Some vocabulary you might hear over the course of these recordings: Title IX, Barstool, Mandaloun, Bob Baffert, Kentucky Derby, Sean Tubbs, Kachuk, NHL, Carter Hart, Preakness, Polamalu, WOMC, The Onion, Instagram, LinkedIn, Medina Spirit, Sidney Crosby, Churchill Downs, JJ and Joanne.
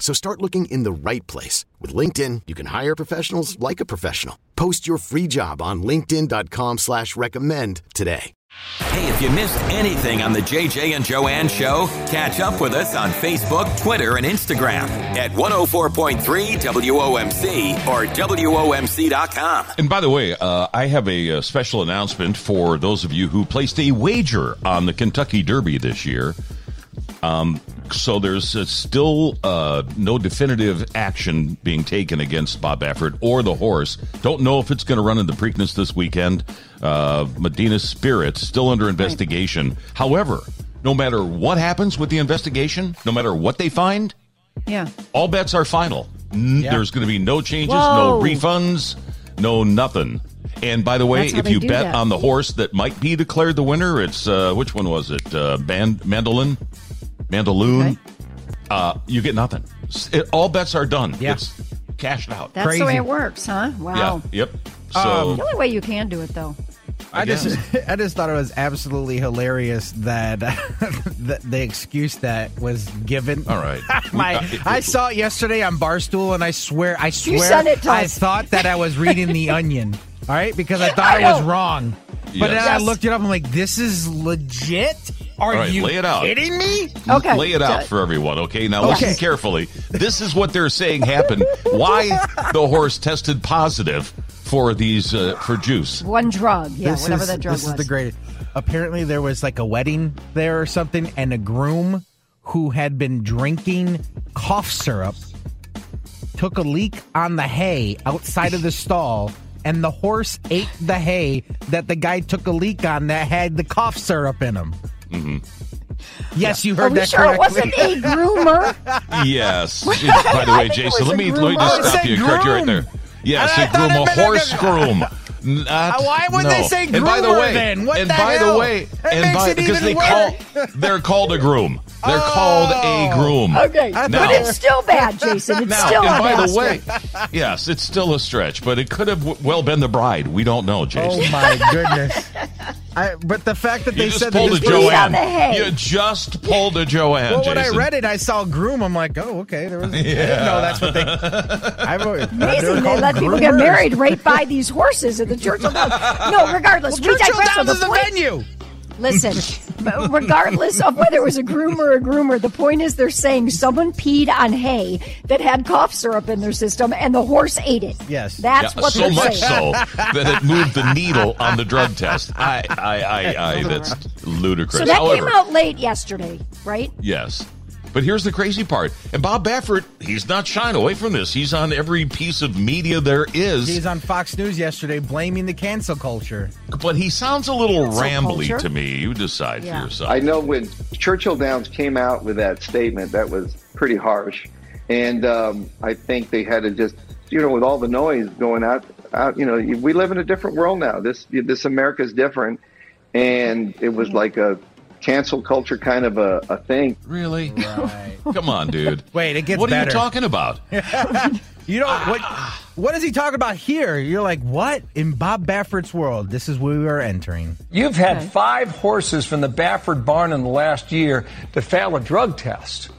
So start looking in the right place. With LinkedIn, you can hire professionals like a professional. Post your free job on linkedin.com/recommend today. Hey, if you missed anything on the JJ and Joanne show, catch up with us on Facebook, Twitter, and Instagram at 104.3 WOMC or WOMC.com. And by the way, I have a special announcement for those of you who placed a wager on the Kentucky Derby this year. So there's still no definitive action being taken against Bob Baffert or the horse. Don't know if it's going to run in the Preakness this weekend. Medina Spirit still under investigation. Right. However, no matter what happens with the investigation, no matter what they find, all bets are final. There's going to be no changes, no refunds, no nothing. And by the way, if you bet on the horse that might be declared the winner, it's, which one was it? Mandaloun. Okay. You get nothing. All bets are done. Yeah. It's cashed out. That's crazy. The way it works, huh? Wow. Yeah. Yep. So the only way you can do it, though. I just thought it was absolutely hilarious that the excuse that was given. All right, I saw it yesterday on Barstool, and I swear, you sent it to us. I thought that I was reading The Onion. All right, because I thought I was wrong, but then I looked it up. I'm like, this is legit. Are you kidding me? Okay. Lay it out for everyone, okay? Now listen carefully. This is what they're saying happened. Why the horse tested positive for these for juice. One drug, whatever that drug was. This is the greatest. Apparently there was like a wedding there or something, and a groom who had been drinking cough syrup took a leak on the hay outside of the stall, and the horse ate the hay that the guy took a leak on that had the cough syrup in him. Mm-hmm. Yes, you heard that correctly. It wasn't a groomer? Yes. By the way, Jason, let me just stop you. Correct you right there. Yes, a groom, a horse groom. Why would they say groomer? And by the way, then? What the hell? They're called a groom. They're called a groom. Okay, but it's still bad, Jason. It's still a bad stretch. By the way, yes, it's still a stretch, but it could have well been the bride. We don't know, Jason. Oh my goodness! But the fact that they said that you just pulled a Joanne. Well, when Jason. I read it, I saw groom. I'm like, oh, okay. There was no. That's what they. Amazing they let groomers. People get married right by these horses at the Churchill Downs. No, regardless, Churchill Downs is the venue. Listen, regardless of whether it was a groomer or a groomer, the point is they're saying someone peed on hay that had cough syrup in their system, and the horse ate it. Yes. That's what they're saying. So much so that it moved the needle on the drug test. That's ludicrous. So that came out late yesterday, right? Yes. But here's the crazy part. And Bob Baffert, he's not shying away from this. He's on every piece of media there is. He's on Fox News yesterday blaming the cancel culture. But he sounds a little rambly to me. You decide for yourself. I know when Churchill Downs came out with that statement, that was pretty harsh. And I think they had to just, with all the noise going out, we live in a different world now. This America's different. And it was like a cancel culture kind of a thing. Really? Right. Come on, dude. Wait, it gets what better. What are you talking about? What is he talking about here? You're like, what? In Bob Baffert's world, this is where we are entering. You've had five horses from the Baffert barn in the last year to fail a drug test.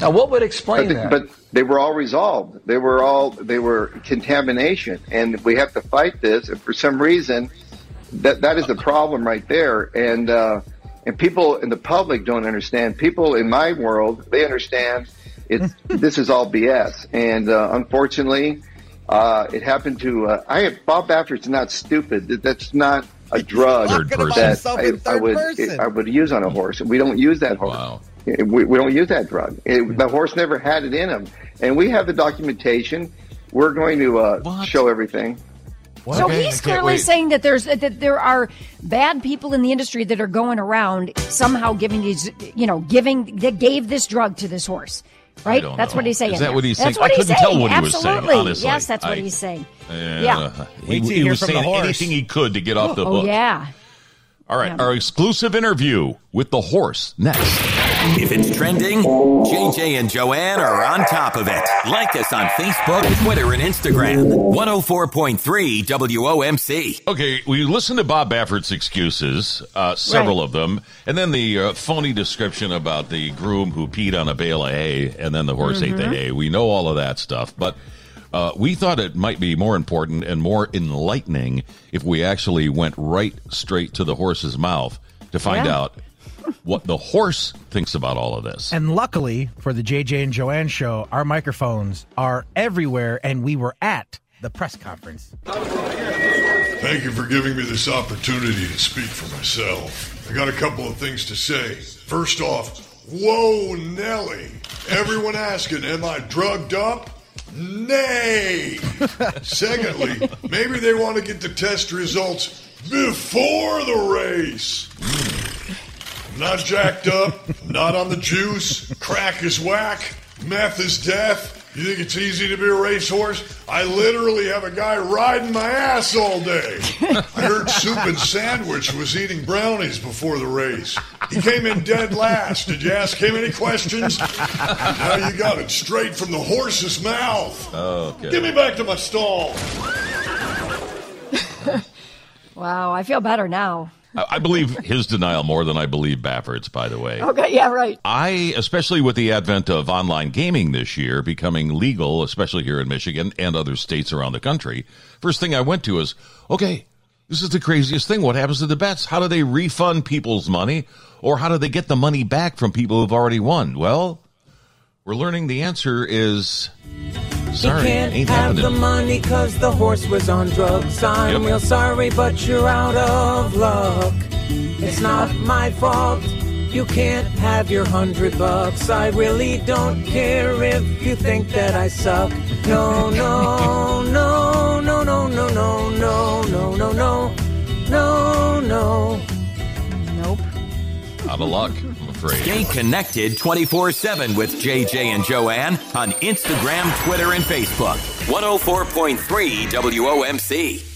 Now, what would explain that? But they were all resolved. They were contamination, and we have to fight this. And for some reason, that is the problem right there. And people in the public don't understand. People in my world, they understand It's this is all BS. And unfortunately, it happened to Bob Baffert's not stupid. That's not a drug that I would use on a horse. We don't use that horse. Wow. We don't use that drug. The horse never had it in him. And we have the documentation. We're going to show everything. What? So he's clearly saying that there are bad people in the industry that are going around somehow giving these, that gave this drug to this horse, right? That's what he's saying. Is that what he's saying? I couldn't tell what he was saying. Absolutely. Yes, that's what he's saying. Yeah. He was saying anything he could to get off the hook. Oh, yeah. All right. Our exclusive interview with the horse next. If it's trending, JJ and Joanne are on top of it. Like us on Facebook, Twitter, and Instagram. 104.3 WOMC. Okay, we listened to Bob Baffert's excuses, several of them, and then the phony description about the groom who peed on a bale of hay, and then the horse ate the hay. We know all of that stuff, but we thought it might be more important and more enlightening if we actually went right straight to the horse's mouth to find out what the horse thinks about all of this. And luckily for the JJ and Joanne show, our microphones are everywhere, and we were at the press conference. Thank you for giving me this opportunity to speak for myself. I got a couple of things to say. First off, whoa, Nelly. Everyone asking, am I drugged up? Nay. Secondly, maybe they want to get the test results before the race. Not jacked up, not on the juice, crack is whack, meth is death. You think it's easy to be a racehorse? I literally have a guy riding my ass all day. I heard Soup and Sandwich was eating brownies before the race. He came in dead last. Did you ask him any questions? Now you got it straight from the horse's mouth. Oh, okay. Get me back to my stall. Wow, I feel better now. I believe his denial more than I believe Baffert's, by the way. Okay, yeah, right. Especially with the advent of online gaming this year becoming legal, especially here in Michigan and other states around the country, first thing I went to is, okay, this is the craziest thing. What happens to the bets? How do they refund people's money? Or how do they get the money back from people who've already won? Well, we're learning the answer is... Sorry, you can't ain't have happening. The money because the horse was on drugs. I'm real sorry, but you're out of luck. It's not my fault. You can't have your $100. I really don't care if you think that I suck. No, no, no, no, no, no, no, no, no, no, no, no, no. Nope. Out of luck. Stay connected 24/7 with JJ and Joanne on Instagram, Twitter, and Facebook. 104.3 WOMC.